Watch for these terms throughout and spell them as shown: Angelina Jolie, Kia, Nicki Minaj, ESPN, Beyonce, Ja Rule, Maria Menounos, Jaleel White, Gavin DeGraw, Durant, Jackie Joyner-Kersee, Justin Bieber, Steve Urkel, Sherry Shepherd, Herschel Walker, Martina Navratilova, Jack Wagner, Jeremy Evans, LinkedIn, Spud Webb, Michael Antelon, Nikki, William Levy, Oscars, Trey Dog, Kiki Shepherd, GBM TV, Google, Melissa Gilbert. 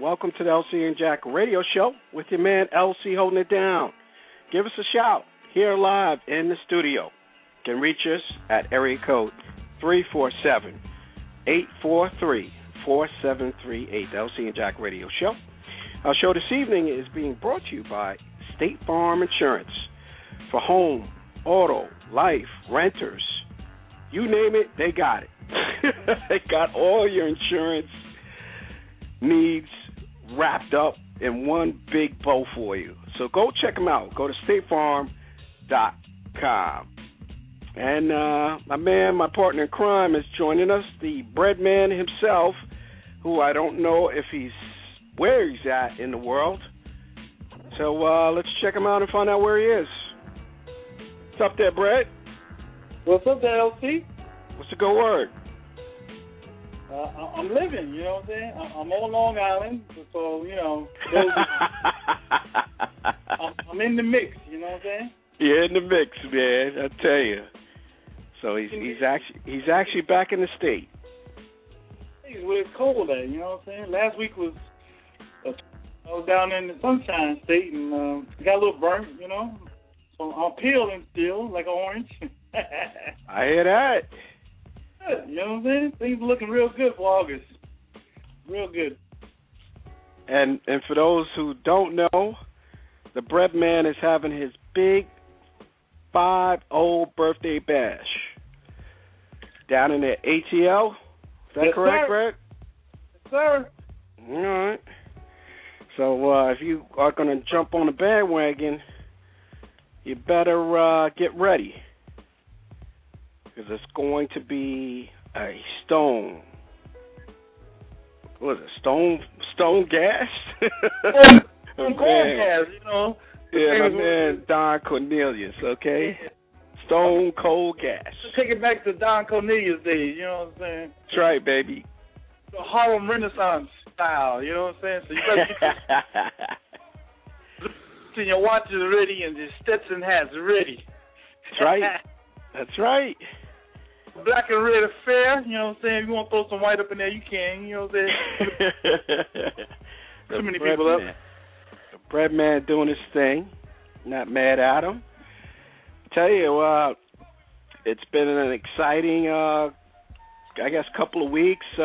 Welcome to the LC and Jack radio show with your man LC holding it down. Give us a shout here live in the studio. You can reach us at area code 347-843-4738, the LC and Jack radio show. Our show this evening is being brought to you by State Farm Insurance for home, auto, life, renters. You name it, they got it. They got all your insurance needs wrapped up in one big bow for you. So go check them out. Go to statefarm.com. And my man, my partner in crime, is joining us, the bread man himself, who I don't know if he's where he's at in the world. So let's check him out and find out where he is. What's up there, Brett? What's up there, LC? What's the good word? I'm living, you know what I'm saying? I'm on Long Island, so, you know, I'm in the mix, you know what I'm saying? You're in the mix, man, I tell you. So he's actually back in the state. He's where it's cold at, you know what I'm saying? Last week I was down in the Sunshine State and got a little burnt, you know? So I'm peeling still, like an orange. I hear that. You know what I'm saying? Things are looking real good for August. Real good. And for those who don't know, the bread man is having his big 50 birthday bash down in the ATL. Is that correct, Brett? Yes, sir. All right. So if you are going to jump on the bandwagon, you better get ready. Because it's going to be a stone. What is it? Stone gas? Stone gas, you know. Yeah, my man Don Cornelius, okay? Stone cold gas. Take it back to Don Cornelius days, you know what I'm saying? That's right, baby. The Harlem Renaissance style, you know what I'm saying? So you better get your watches ready and your Stetson hats ready. That's right. That's right. Black and red affair, you know what I'm saying? If you want to throw some white up in there, you can, you know what I'm saying? Too many people up. The bread man doing his thing. Not mad at him. Tell you, it's been an exciting, I guess, couple of weeks. You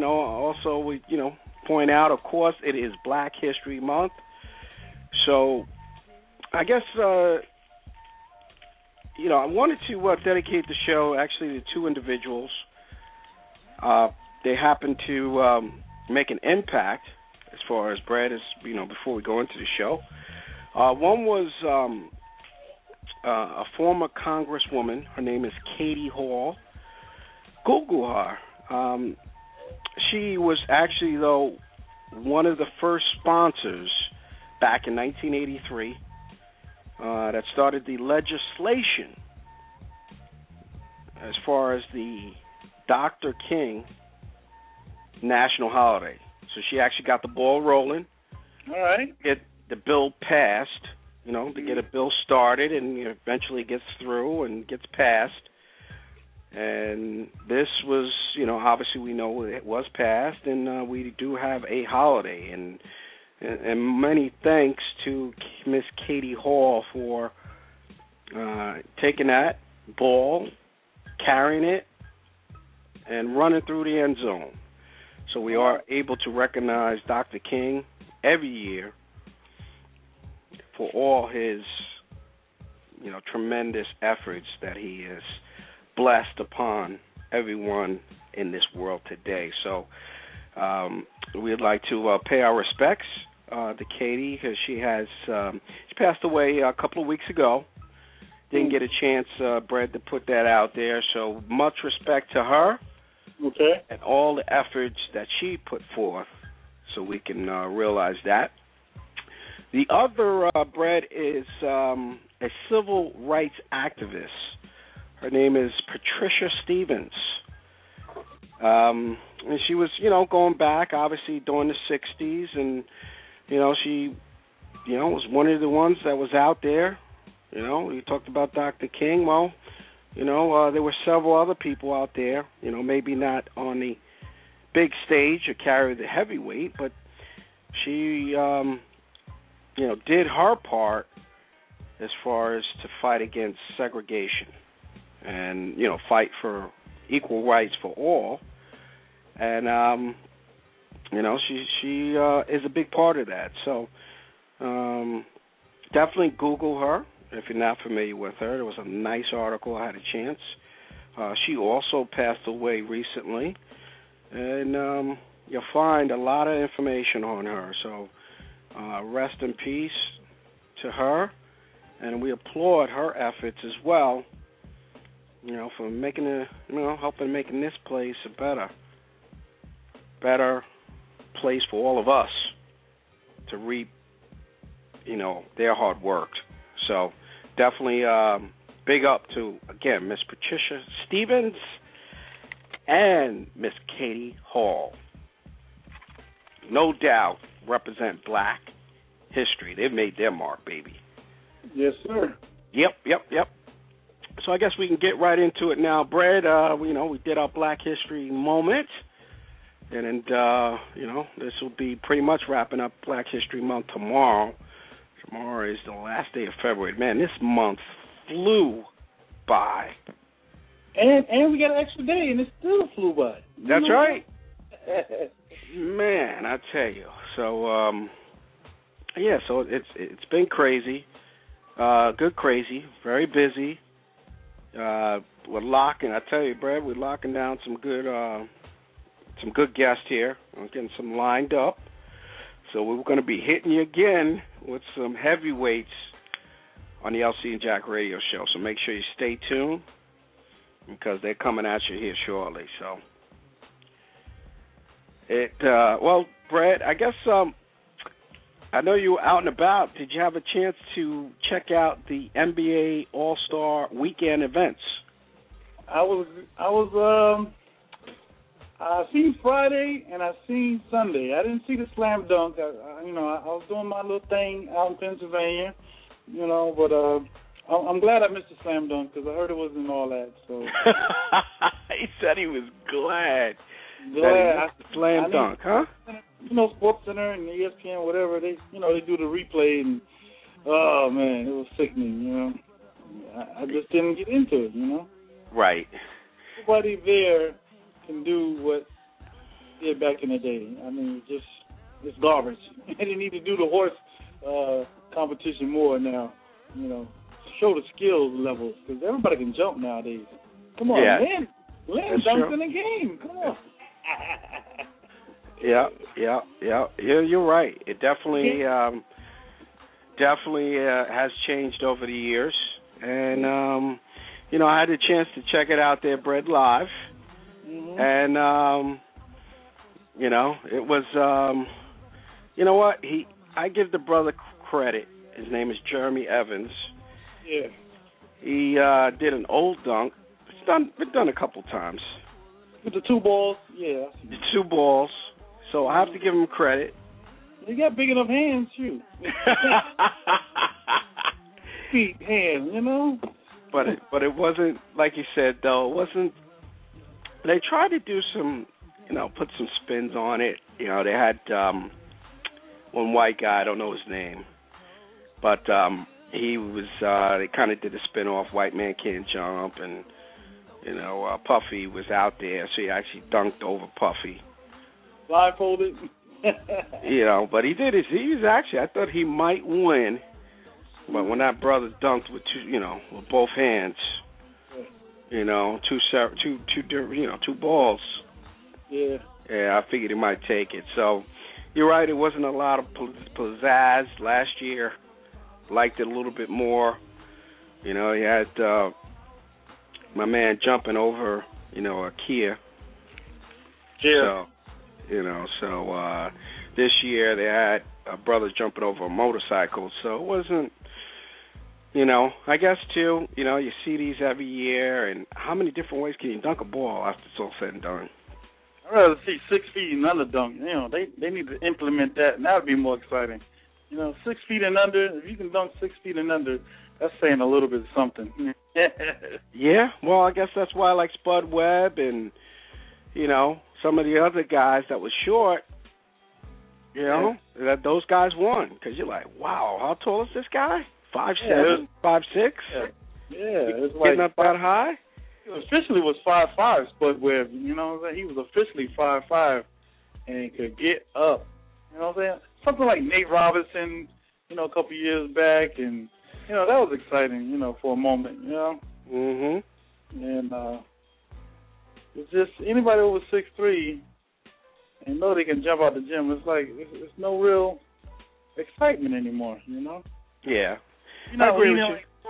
know, also, we, you know, point out, of course, it is Black History Month. So, I guess... you know, I wanted to dedicate the show actually to two individuals. They happen to make an impact as far as Brad is, you know, before we go into the show. One was a former congresswoman. Her name is Katie Hall. Google her. She was actually, though, one of the first sponsors back in 1983. That started the legislation as far as the Dr. King national holiday. So she actually got the ball rolling. All right. Get the bill passed, you know, to get a bill started and eventually gets through and gets passed. And this was, you know, obviously we know it was passed and we do have a holiday And many thanks to Miss Katie Hall for taking that ball, carrying it, and running through the end zone. So we are able to recognize Dr. King every year for all his, you know, tremendous efforts that he has blessed upon everyone in this world today. So we'd like to pay our respects to Katie, because she passed away a couple of weeks ago. Didn't get a chance, Brad, to put that out there. So much respect to her. Okay. And all the efforts that she put forth, so we can realize that. The other, Brad, is a civil rights activist. Her name is Patricia Stevens. And she was, you know, going back, obviously, during the 60s. And, you know, she, you know, was one of the ones that was out there. You know, you talked about Dr. King. Well, you know, there were several other people out there, you know, maybe not on the big stage or carry the heavy weight, but she, you know, did her part as far as to fight against segregation and, you know, fight for equal rights for all. And, you know, she is a big part of that. So definitely Google her. If you're not familiar with her, there was a nice article. I had a chance. She also passed away recently. And you'll find a lot of information on her. So rest in peace to her. And we applaud her efforts as well, you know, for making a, you know, helping making this place a better place for all of us to reap, you know, their hard work. So definitely big up to, again, Miss Patricia Stevens and Miss Katie Hall. No doubt represent black history. They've made their mark, baby. Yes, sir. Yep. So I guess we can get right into it now, Brad. You know, we did our Black History Moment. And you know, this will be pretty much wrapping up Black History Month tomorrow. Tomorrow is the last day of February. Man, this month flew by. And we got an extra day, and it still flew by. That's right. Man, I tell you. So, yeah, so it's been crazy. Good crazy. Very busy. We're locking. I tell you, Brad, we're locking down some good guests here. I'm getting some lined up. So we're going to be hitting you again with some heavyweights on the LC and Jack radio show. So make sure you stay tuned, because they're coming at you here shortly. So it well, Brad, I guess I know you were out and about. Did you have a chance to check out the NBA All-Star Weekend events? I was I seen Friday and I seen Sunday. I didn't see the slam dunk. I was doing my little thing out in Pennsylvania, you know. But I'm glad I missed the slam dunk, because I heard it wasn't all that. So he said he was glad that he missed the slam dunk, huh? You know, Sports Center and ESPN, whatever they do the replay, and oh man, it was sickening. You know, I just didn't get into it. You know, right? Nobody there can do what they did back in the day. I mean, it's garbage. They need to do the horse competition more now. You know, show the skills levels, because everybody can jump nowadays. Come on, man. Lynn jumps in the game. Come on. Yeah. You're right. It definitely, has changed over the years. And, you know, I had a chance to check it out there, Brad, live. Mm-hmm. And, you know, it was, you know what? I give the brother credit. His name is Jeremy Evans. Yeah. He did an old dunk. It's been done a couple times. With the two balls? Yeah. The two balls. So I have to give him credit. He got big enough hands, too. Feet, hands, you know? But it wasn't, like you said, though, it wasn't. They tried to do some, you know, put some spins on it. You know, they had one white guy, I don't know his name, but he was, they kind of did a spin-off, White Man Can't Jump, and, you know, Puffy was out there, so he actually dunked over Puffy. blindfolded. You know, but he did it. He was actually, I thought he might win, but when that brother dunked with two, you know, with both hands, you know, two balls. Yeah. Yeah, I figured he might take it. So you're right. It wasn't a lot of pizzazz last year. Liked it a little bit more. You know, he had my man jumping over, you know, a Kia. Yeah. So, you know, so this year they had a brother jumping over a motorcycle. So it wasn't, you know, I guess too, you know, you see these every year. And how many different ways can you dunk a ball after it's all said and done? I'd rather see 6 feet and under dunk. You know, they need to implement that, and that would be more exciting. You know, 6 feet and under, if you can dunk 6 feet and under, that's saying a little bit of something. Yeah, well, I guess that's why I like Spud Webb and, you know, some of the other guys that were short, you know, that those guys won. Because you're like, wow, how tall is this guy? 5'7", 5'6"? Yeah, it's like getting up that high? He officially was 5'5", Spud Webb, you know what I'm saying? He was officially 5'5", and could get up, you know what I'm saying? Something like Nate Robinson, you know, a couple years back, and, you know, that was exciting, you know, for a moment, you know? Mm-hmm. And it's just anybody over 6'3", and know they can jump out the gym. It's like, it's no real excitement anymore, you know? Yeah. You're not really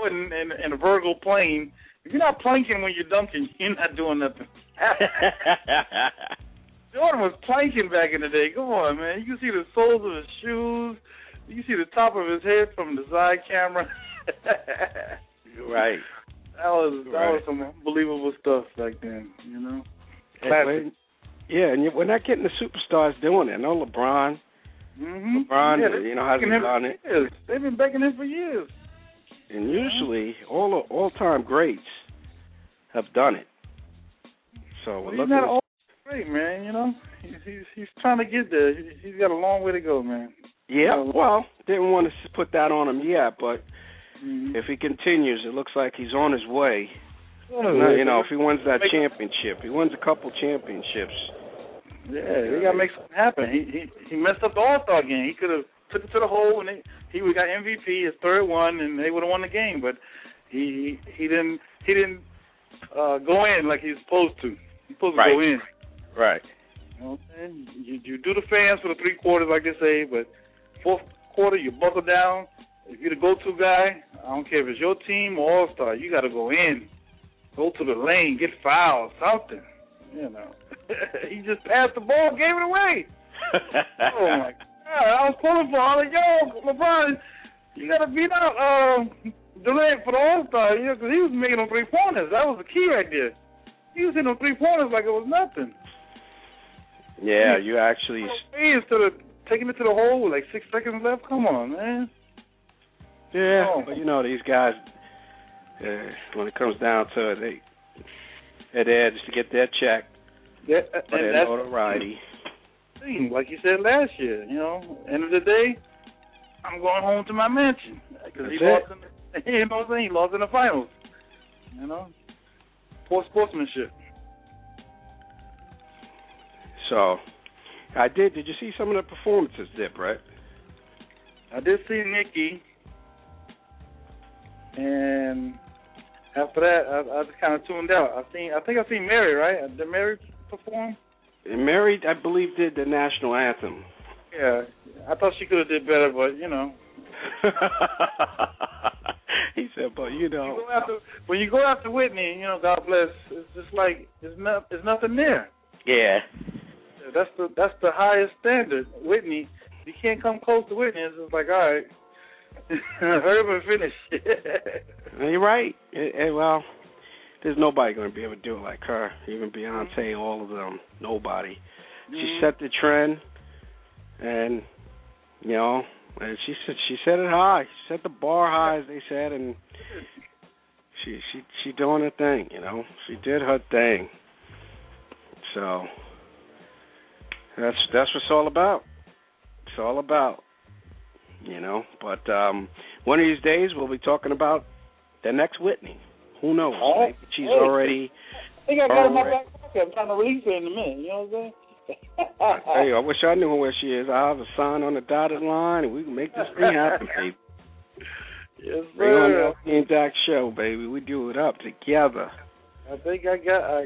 in a vertical plane. If you're not planking when you're dunking, you're not doing nothing. Jordan was planking back in the day. Come on, man. You can see the soles of his shoes. You can see the top of his head from the side camera. Right. That was some unbelievable stuff back then, you know? Classic. Yeah, and we're not getting the superstars doing it. No LeBron. Mm-hmm. LeBron, yeah, you know, hasn't done it. They've been begging him for years. And usually all-time greats have done it. So we're looking at great, man, you know. He's trying to get there. He's got a long way to go, man. Yeah, well, didn't want to put that on him yet, but if he continues, it looks like he's on his way. Now, you know, if he wins that championship, he wins a couple championships. Yeah, he got to make something happen. He messed up the All-Star game. He could have took it to the hole, and he would have got MVP, his third one, and they would have won the game, but he didn't go in like he was supposed to. He was supposed to go in. Right. You know what I'm saying? You do the fans for the three quarters, like they say, but fourth quarter, you buckle down. If you're the go-to guy, I don't care if it's your team or All-Star, you got to go in. Go to the lane, get fouled, something. You know. He just passed the ball, gave it away. Oh, my God. I was pulling for it. I was like, yo, LeBron, you got to beat out Durant for the All-Star, you know, because he was making them three-pointers. That was the key right there. He was hitting them three-pointers like it was nothing. Yeah, you actually instead of taking it to the hole with like 6 seconds left. Come on, man. Yeah, but you know these guys. When it comes down to it, they're there just to get their check. Yeah, that's notoriety. Like you said last year, you know, end of the day, I'm going home to my mansion because he lost in the finals. You know, poor sportsmanship. So, I did. Did you see some of the performances, Dip, right? I did see Nikki. And after that, I just kind of tuned out. I think I seen Mary, right? Did Mary perform? And Mary, I believe, did the national anthem. Yeah. I thought she could have did better, but, you know. He said, but, you know. When you go after Whitney, you know, God bless, it's just like there's nothing there. Yeah. That's the highest standard. Whitney, you can't come close to Whitney. It's just like, all right, hurry up and finish. You're right. Well, there's nobody going to be able to do it like her. Even Beyonce, all of them, nobody. Mm-hmm. She set the trend, and, you know, and she set it high. She set the bar high, as they said, and she doing her thing, you know. She did her thing. So that's what it's all about. It's all about, you know. But one of these days we'll be talking about the next Whitney. Who knows? Maybe she's already. I think I got it in my back pocket. I'm trying to release her in a minute. You know what I'm saying? Hey, I wish I knew where she is. I have a sign on the dotted line, and we can make this thing happen, baby. Yes, sir. We're on the Jack Show, baby. We do it up together. I think I got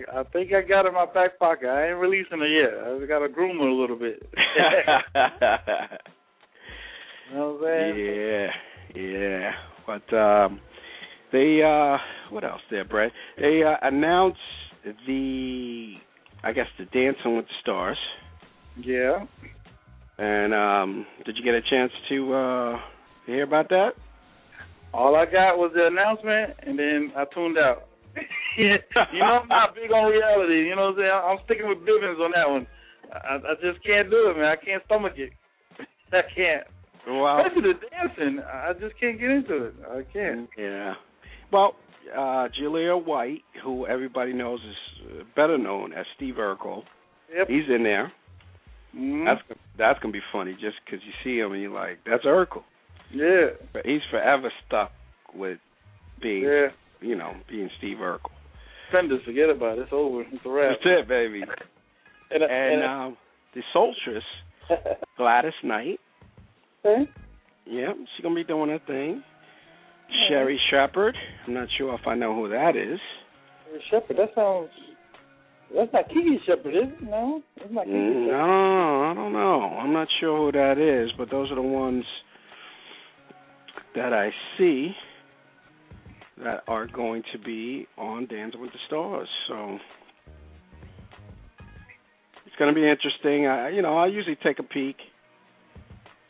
it in my back pocket. I ain't releasing it yet. I got to groom her a little bit. You know what I'm saying? Yeah. But what else there, Brad? They announced the Dancing with the Stars. Yeah. And did you get a chance to hear about that? All I got was the announcement, and then I tuned out. You know, I'm not big on reality. You know what I'm saying? I'm sticking with Bivens on that one. I just can't do it, man. I can't stomach it. I can't. Wow. Especially the dancing. I just can't get into it. I can't. Yeah. Well, Jaleel White, who everybody knows is better known as Steve Urkel, yep. He's in there. Mm-hmm. That's going to be funny just because you see him and you're like, that's Urkel. Yeah. But he's forever stuck with being, being Steve Urkel. Fender, forget about it. It's over. It's a wrap. That's it, baby. and the Sultress, Gladys Knight. Okay. Yeah, she's going to be doing her thing. Yeah. Sherry Shepherd. I'm not sure if I know who that is. Sherry Shepherd, that's not Kiki Shepherd, is it? No? That's not Kiki Shepherd. No, I don't know. I'm not sure who that is, but those are the ones that I see that are going to be on Dancing with the Stars. So it's going to be interesting. I usually take a peek.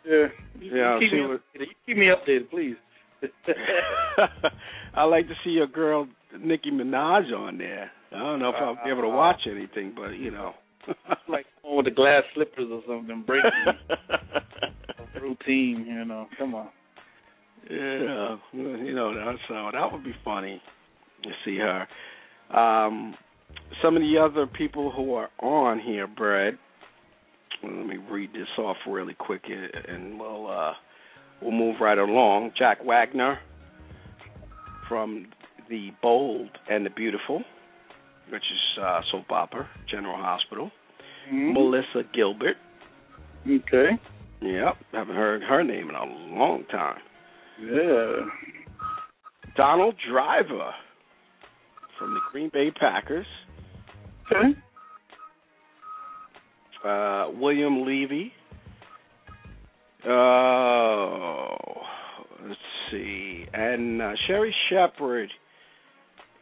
Yeah. You keep me updated, please. I like to see your girl Nicki Minaj on there. I don't know if I'll be able to watch anything, but it's like someone with the glass slippers or something breaking routine. Come on. Yeah, so that would be funny to see her. Some of the other people who are on here, Brad. Let me read this off really quick, and we'll move right along. Jack Wagner from The Bold and the Beautiful, which is soap opera, General Hospital. Mm-hmm. Melissa Gilbert. Okay. Yep, haven't heard her name in a long time. Yeah. Donald Driver from the Green Bay Packers. Okay. William Levy. Let's see. And Sherry Shepherd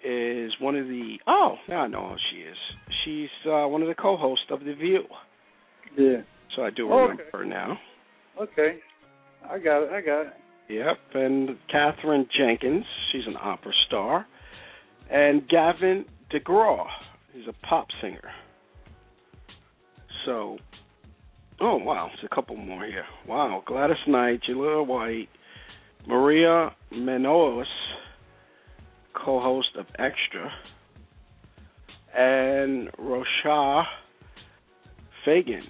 is one of the... Oh, now I know who she is. She's one of the co-hosts of The View. Yeah. So I do remember her now. Okay. I got it. Yep. And Catherine Jenkins. She's an opera star. And Gavin DeGraw. He's a pop singer. So, oh, wow, there's a couple more here. Wow, Gladys Knight, Jaleel White, Maria Menounos, co-host of Extra, and Rosha Fagan,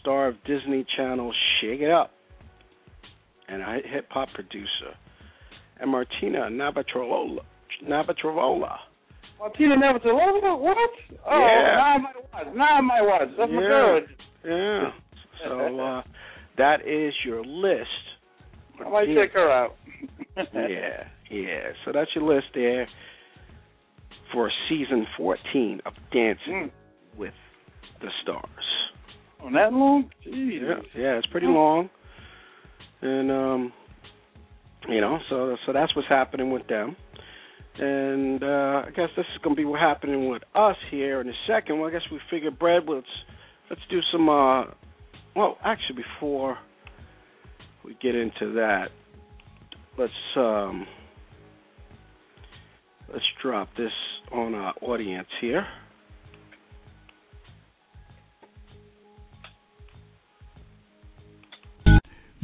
star of Disney Channel's Shake It Up, and a hip-hop producer, and Martina Navratilova. Martina Navratilova? What? Oh, yeah. Now I might watch. That's my girl. Yeah. So that is your list. I might check her out. Yeah. So that's your list there for season 14 of Dancing with the Stars. On that long? Jeez. Yeah, it's pretty long. And, so that's what's happening with them. And I guess this is going to be what's happening with us here in a second. Well, I guess we figured, Brad, let's do some, before we get into that, let's drop this on our audience here.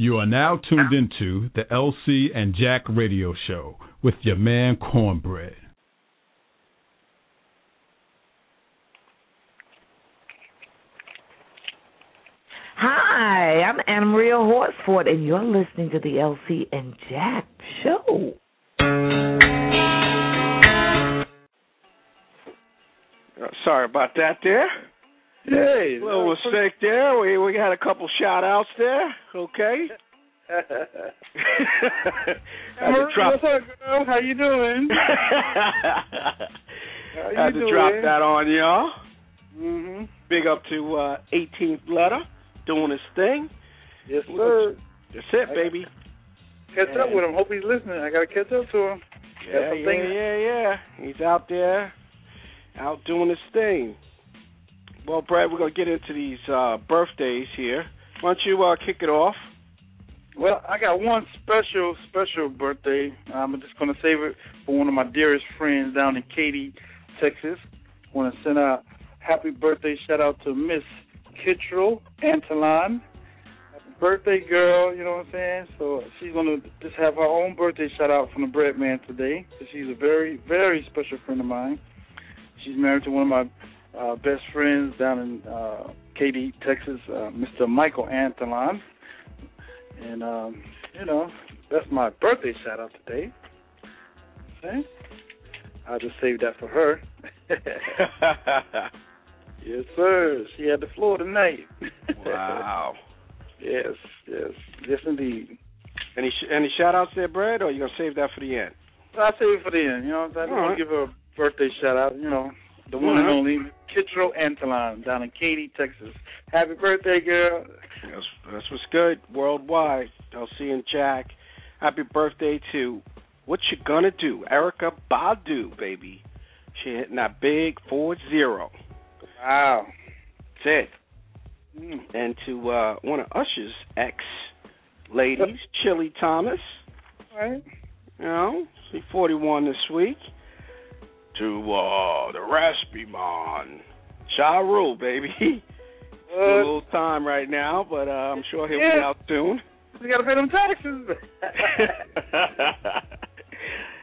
You are now tuned into the LC and Jack Radio Show with your man Cornbread. Hi, I'm Anna Maria Horsford, and you're listening to the LC and Jack Show. Sorry about that there. Hey, little respect there. We got a couple shout-outs there. Okay. What's up, girl? How you doing? I had to drop that on y'all. Mm-hmm. Big up to 18th Letter, doing his thing. Yes, sir. That's it, baby. Catch up with him. Hope he's listening. I got to catch up to him. Yeah. He's out there, out doing his thing. Well, Brad, we're going to get into these birthdays here. Why don't you kick it off? Well, I got one special, special birthday. I'm just going to save it for one of my dearest friends down in Katy, Texas. I want to send a happy birthday shout-out to Miss Kittrell Antelon. Happy birthday, girl, you know what I'm saying? So she's going to just have her own birthday shout-out from the Bread Man today. She's a very, very special friend of mine. She's married to one of my best friends down in Katy, Texas, Mr. Michael Antelon. And, you know, that's my birthday shout-out today. Okay? I'll just save that for her. Yes, sir. She had the floor tonight. Wow. Yes. Yes, indeed. Any shout-outs there, Brad, or are you going to save that for the end? I'll save it for the end. You know what I'm saying? I just want to give her a birthday shout-out, you know, the one and only Kittrell Antelon down in Katy, Texas. Happy birthday, girl. That's what's good worldwide. Elsie and Jack, happy birthday to What You Gonna Do, Erica Badu, baby. She hitting that big 40. Wow. That's it. And to one of Usher's ex-ladies, Chili Thomas. All right. You know, she's 41 this week. To the Raspy Man, Ja Rule, baby. It's a little time right now, but I'm sure he'll be out soon. We gotta pay them taxes.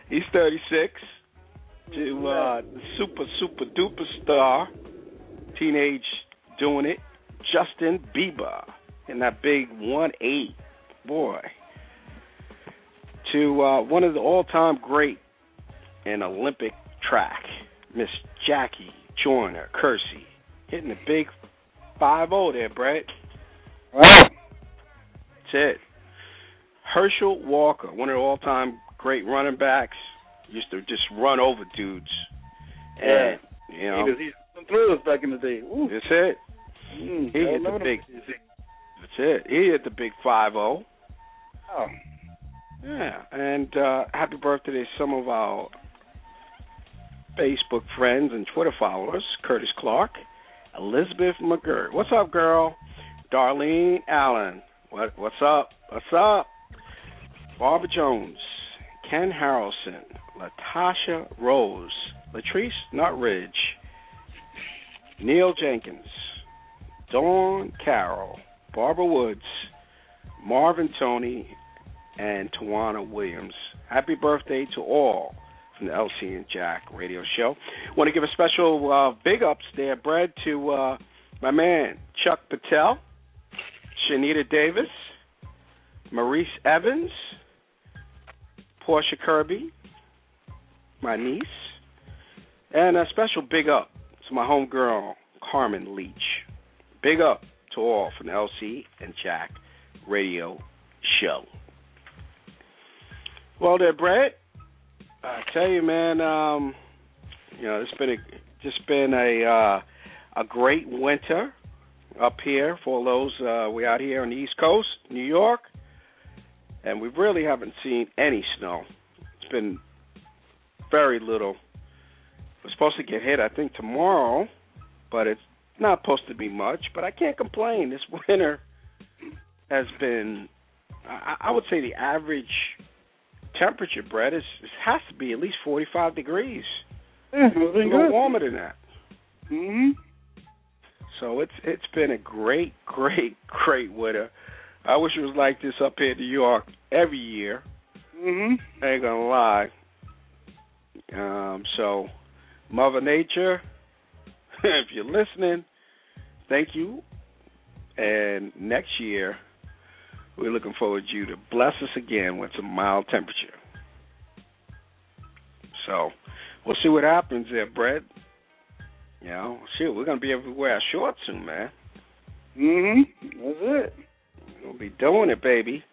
He's 36. To super duper star, teenage doing it, Justin Bieber, in that big 1-8, boy. To one of the all-time great in Olympic track, Miss Jackie Joyner Kersey, hitting the big 5-0 there, Brett. Wow. That's it. Herschel Walker, one of the all-time great running backs, used to just run over dudes. And, you know, he some thrillers back in the day. Ooh. That's it. He hit the big. That's it. He hit the big 5-0. Oh. Yeah. And happy birthday to some of our Facebook friends and Twitter followers, Curtis Clark, Elizabeth McGirt. What's up, girl? Darlene Allen. What's up? Barbara Jones, Ken Harrelson, Latasha Rose, Latrice Nutridge, Neil Jenkins, Dawn Carroll, Barbara Woods, Marvin Tony, and Tawana Williams. Happy birthday to all from the LC and Jack radio show. Want to give a special big ups there, Brad, to my man Chuck Patel, Shanita Davis, Maurice Evans, Portia Kirby, my niece, and a special big up to my homegirl Carmen Leach. Big up to all from the LC and Jack radio show. Well, there, Brad. I tell you, man, you know, it's been a great winter up here for those we out here on the East Coast, New York, and we really haven't seen any snow. It's been very little. We're supposed to get hit, I think, tomorrow, but it's not supposed to be much. But I can't complain. This winter has been, I would say, the average temperature, Brett, it has to be at least 45 degrees. Yeah, it's a little warmer than that. Mm-hmm. So it's been a great winter. I wish it was like this up here in New York every year. Mm-hmm. I ain't gonna lie. So, Mother Nature, if you're listening, thank you. And next year, we're looking forward to you to bless us again with some mild temperature. So we'll see what happens there, Brett. You know, shit, we're going to be able to wear our shorts soon, man. Mm-hmm. That's it. We'll be doing it, baby.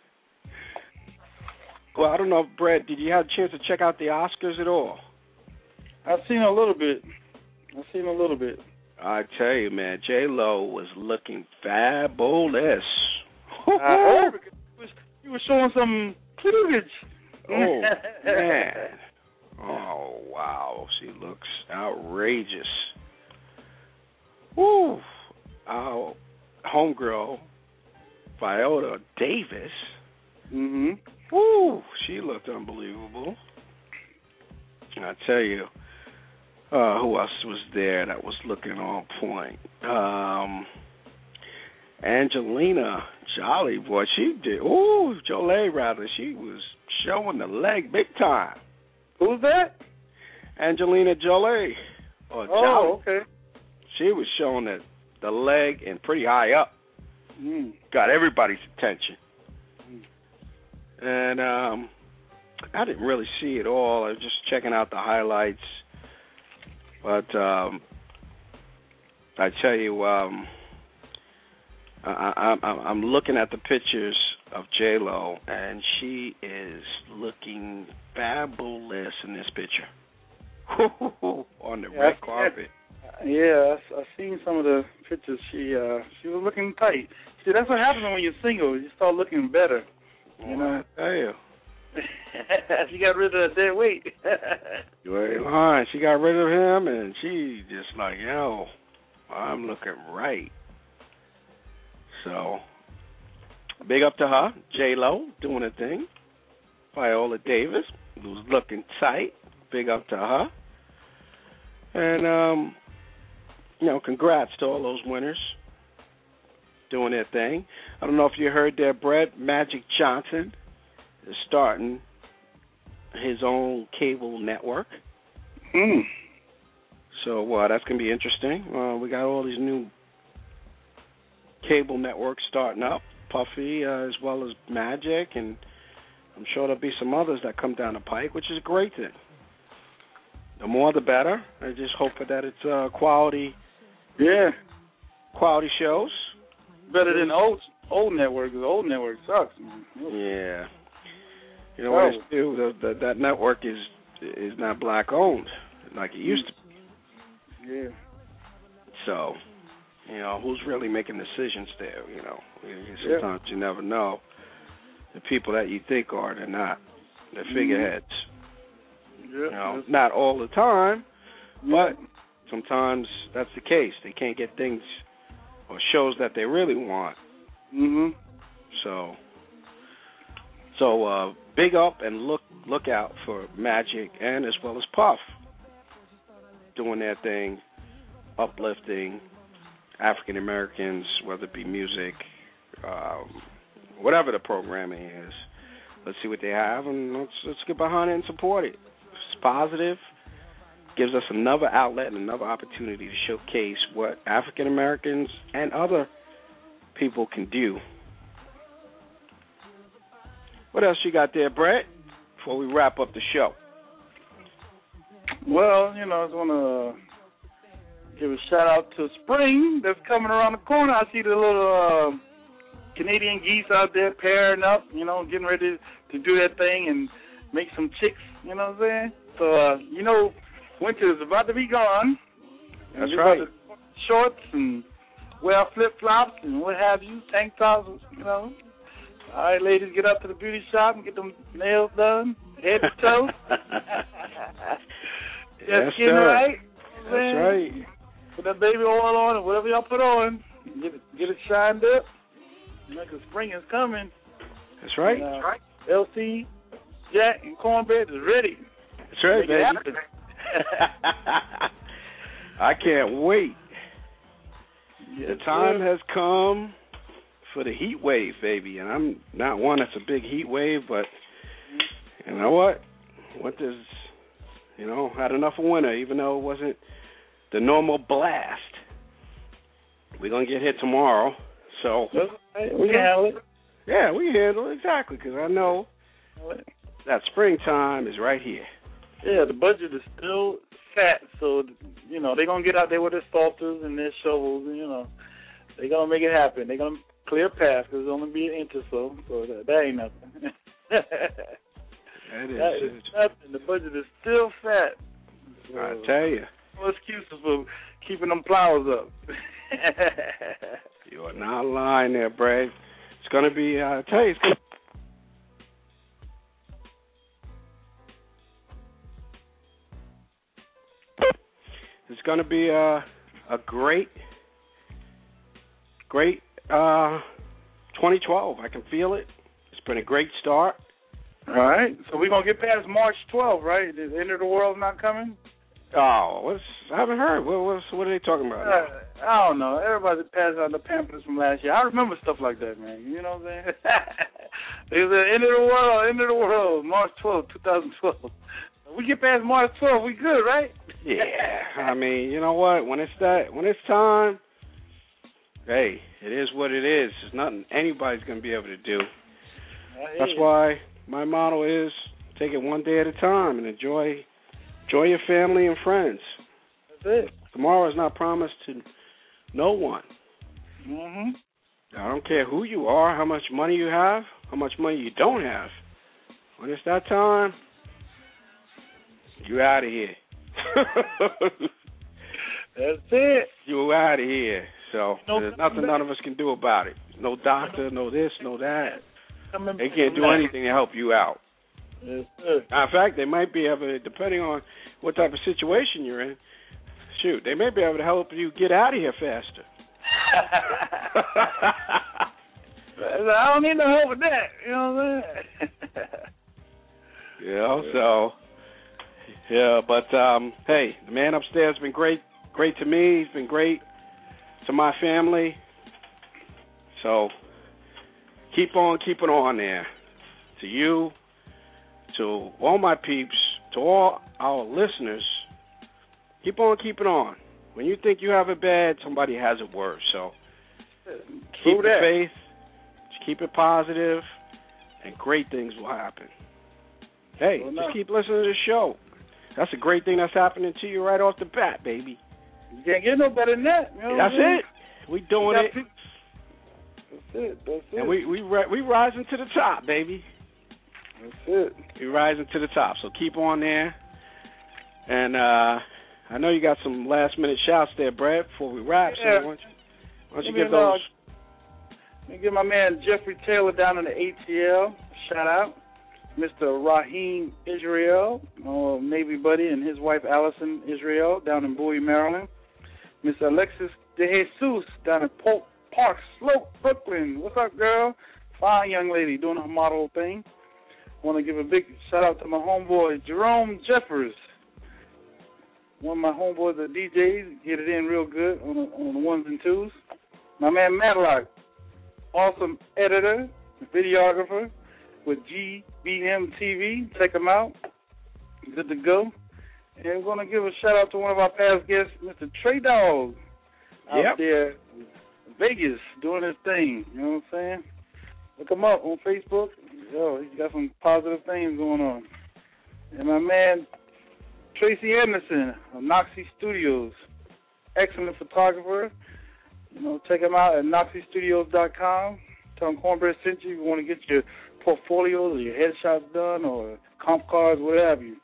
Well, I don't know, Brett, did you have a chance to check out the Oscars at all? I've seen a little bit. I tell you, man, J Lo was looking fabulous. He was showing some cleavage. Oh, man. Oh, wow. She looks outrageous. Woo. Our homegirl, Viola Davis. Mm-hmm. Woo. She looked unbelievable. And I tell you, who else was there that was looking on point? Angelina Jolie, boy, she did. Ooh, Jolie, rather. She was showing the leg big time. Who's that? Angelina Jolie. Jolie. Okay. She was showing the leg and pretty high up. Mm. Got everybody's attention. Mm. And I didn't really see it all. I was just checking out the highlights. But I tell you, I'm looking at the pictures of J Lo, and she is looking fabulous in this picture on the red carpet. Yeah, I've seen some of the pictures. She was looking tight. See, that's what happens when you're single. You start looking better. You know. I tell you. She got rid of that dead weight. She got rid of him, and she just like, yo, I'm looking right. So, big up to her, J Lo, doing her thing. Viola Davis, who's looking tight. Big up to her. And congrats to all those winners doing their thing. I don't know if you heard that, Brett, Magic Johnson is starting his own cable network. Mm. So that's going to be interesting. We got all these new cable networks starting up, Puffy as well as Magic, and I'm sure there'll be some others that come down the pike, which is a great thing. The more, the better. I just hope that it's quality shows. Better than old networks. The old network sucks, man. Yeah. You know what? That network is not black owned like it used to be. Yeah. So, who's really making decisions there? Sometimes you never know. The people that you think are, they're not. They're figureheads. Yeah. Not all the time, but sometimes that's the case. They can't get things or shows that they really want. Mm-hmm. So, big up and look out for Magic and as well as Puff doing their thing, uplifting African Americans, whether it be music, whatever the programming is. Let's see what they have, and let's get behind it and support it. It's positive. Gives us another outlet and another opportunity to showcase what African Americans and other people can do. What else you got there, Brett, before we wrap up the show? Well, I just want to give a shout-out to spring that's coming around the corner. I see the little Canadian geese out there pairing up, getting ready to do their thing and make some chicks, you know what I'm saying? So, winter is about to be gone. That's right. Shorts and wear flip-flops and what have you, tank tops, All right, ladies, get up to the beauty shop and get them nails done, head to toe. Just getting right. That's right. Put that baby oil on and whatever y'all put on, get it shined up. Because spring is coming. That's right. That's right. LC, Jack, and Cornbread is ready. That's right, baby. I can't wait. Yes, the time has come for the heat wave, baby, and I'm not one that's a big heat wave, but you know what? Winter's, had enough of winter, even though it wasn't the normal blast. We're going to get hit tomorrow, so. We can handle it. Yeah, we can handle it, exactly, because I know that springtime is right here. Yeah, the budget is still fat, so, you know, they're going to get out there with their sculptors and their shovels, and, you know, they're going to make it happen. They're going to clear a path because it's only going to be an inch or so that ain't nothing. That is nothing. The budget is still fat. So, I tell you. No excuses for keeping them flowers up. You are not lying there, Brad. It's going to be, I tell you, it's going to be. It's going to be a great 2012. I can feel it. It's been a great start. All right. So we're going to get past March 12th, right? The end of the world's not coming? Oh, I haven't heard. What are they talking about? I don't know. Everybody's passing out the pamphlets from last year. I remember stuff like that, man. You know what I'm saying? They said, end of the world, March 12th, 2012. We get past March 12th, we good, right? Yeah, I mean, you know what? When it's time, hey, it is what it is. There's nothing anybody's going to be able to do. That's why my motto is take it one day at a time and enjoy your family and friends. That's it. Tomorrow is not promised to no one. Mhm. I don't care who you are, how much money you have, how much money you don't have. When it's that time, you're out of here. That's it. You're out of here. So there's nothing none of us can do about it. No doctor, no this, no that. They can't do anything to help you out. Yes, sir. In fact, they might be able, depending on what type of situation you're in, shoot, they may be able to help you get out of here faster. I don't need no help with that. You know what I'm saying? Yeah, but hey, the man upstairs has been great to me. He's been great to my family. So keep on keeping on there. To you, to all my peeps, to all our listeners, keep on keeping on. When you think you have it bad, somebody has it worse. So keep the faith, keep it positive, and great things will happen. Hey, just keep listening to the show. That's a great thing that's happening to you right off the bat, baby. You can't get no better than that. You know that's I mean? It. We doing it. That's it. And we rising to the top, baby. That's it. We rising to the top. So keep on there. And I know you got some last minute shouts there, Brad. Before we wrap, so why don't you give those? Let me give my man Jeffrey Taylor down in the ATL a shout out. Mr. Raheem Israel, Navy buddy, and his wife, Allison Israel, down in Bowie, Maryland. Miss Alexis DeJesus down in Park Slope, Brooklyn. What's up, girl? Fine young lady doing her model thing. Want to give a big shout-out to my homeboy, Jerome Jeffers. One of my homeboys are DJs. Get it in real good on the ones and twos. My man, Matlock, awesome editor, videographer with GBM TV, check them out. Good to go. And we're going to give a shout out to one of our past guests, Mr. Trey Dog, out there in Vegas doing his thing. You know what I'm saying? Look him up on Facebook. Yo, he's got some positive things going on. And my man, Tracy Anderson of Noxie Studios, excellent photographer. You know, check him out at noxiestudios.com. Tell him Cornbread sent you. You want to get your portfolios or your headshots done or comp cards, what have you.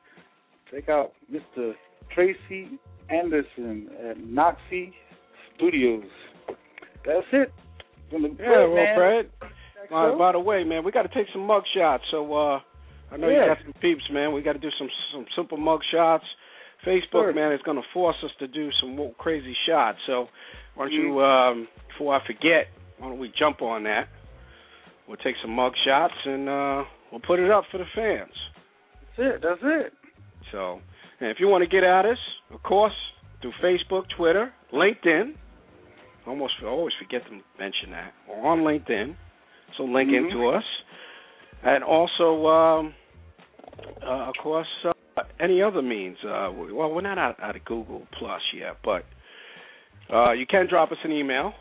Check out Mr. Tracy Anderson at Noxie Studios. That's it. Brad. By the way, man, we got to take some mug shots. So I know you got some peeps, man. We got to do some simple mug shots. Facebook, man, is going to force us to do some more crazy shots. So why don't you, before I forget, why don't we jump on that? We'll take some mug shots, and we'll put it up for the fans. That's it. So, and if you want to get at us, of course, through Facebook, Twitter, LinkedIn. I always forget to mention that. We're on LinkedIn, so link into us. And also, of course, any other means. We're not out of Google Plus yet, but you can drop us an email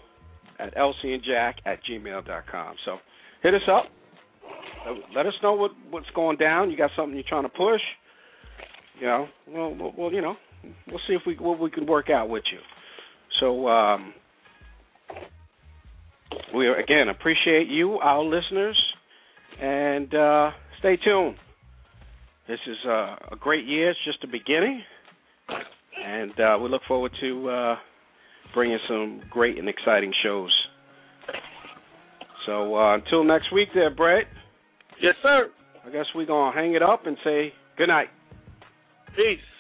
at lcandjack@gmail.com. So, hit us up. Let us know what's going down. You got something you're trying to push. You know, well, you know, we'll see if we can work out with you. So we again appreciate you, our listeners, and stay tuned. This is a great year. It's just the beginning, and we look forward to bringing some great and exciting shows. So until next week, there, Brett. Yes, sir. I guess we're gonna hang it up and say good night. Peace.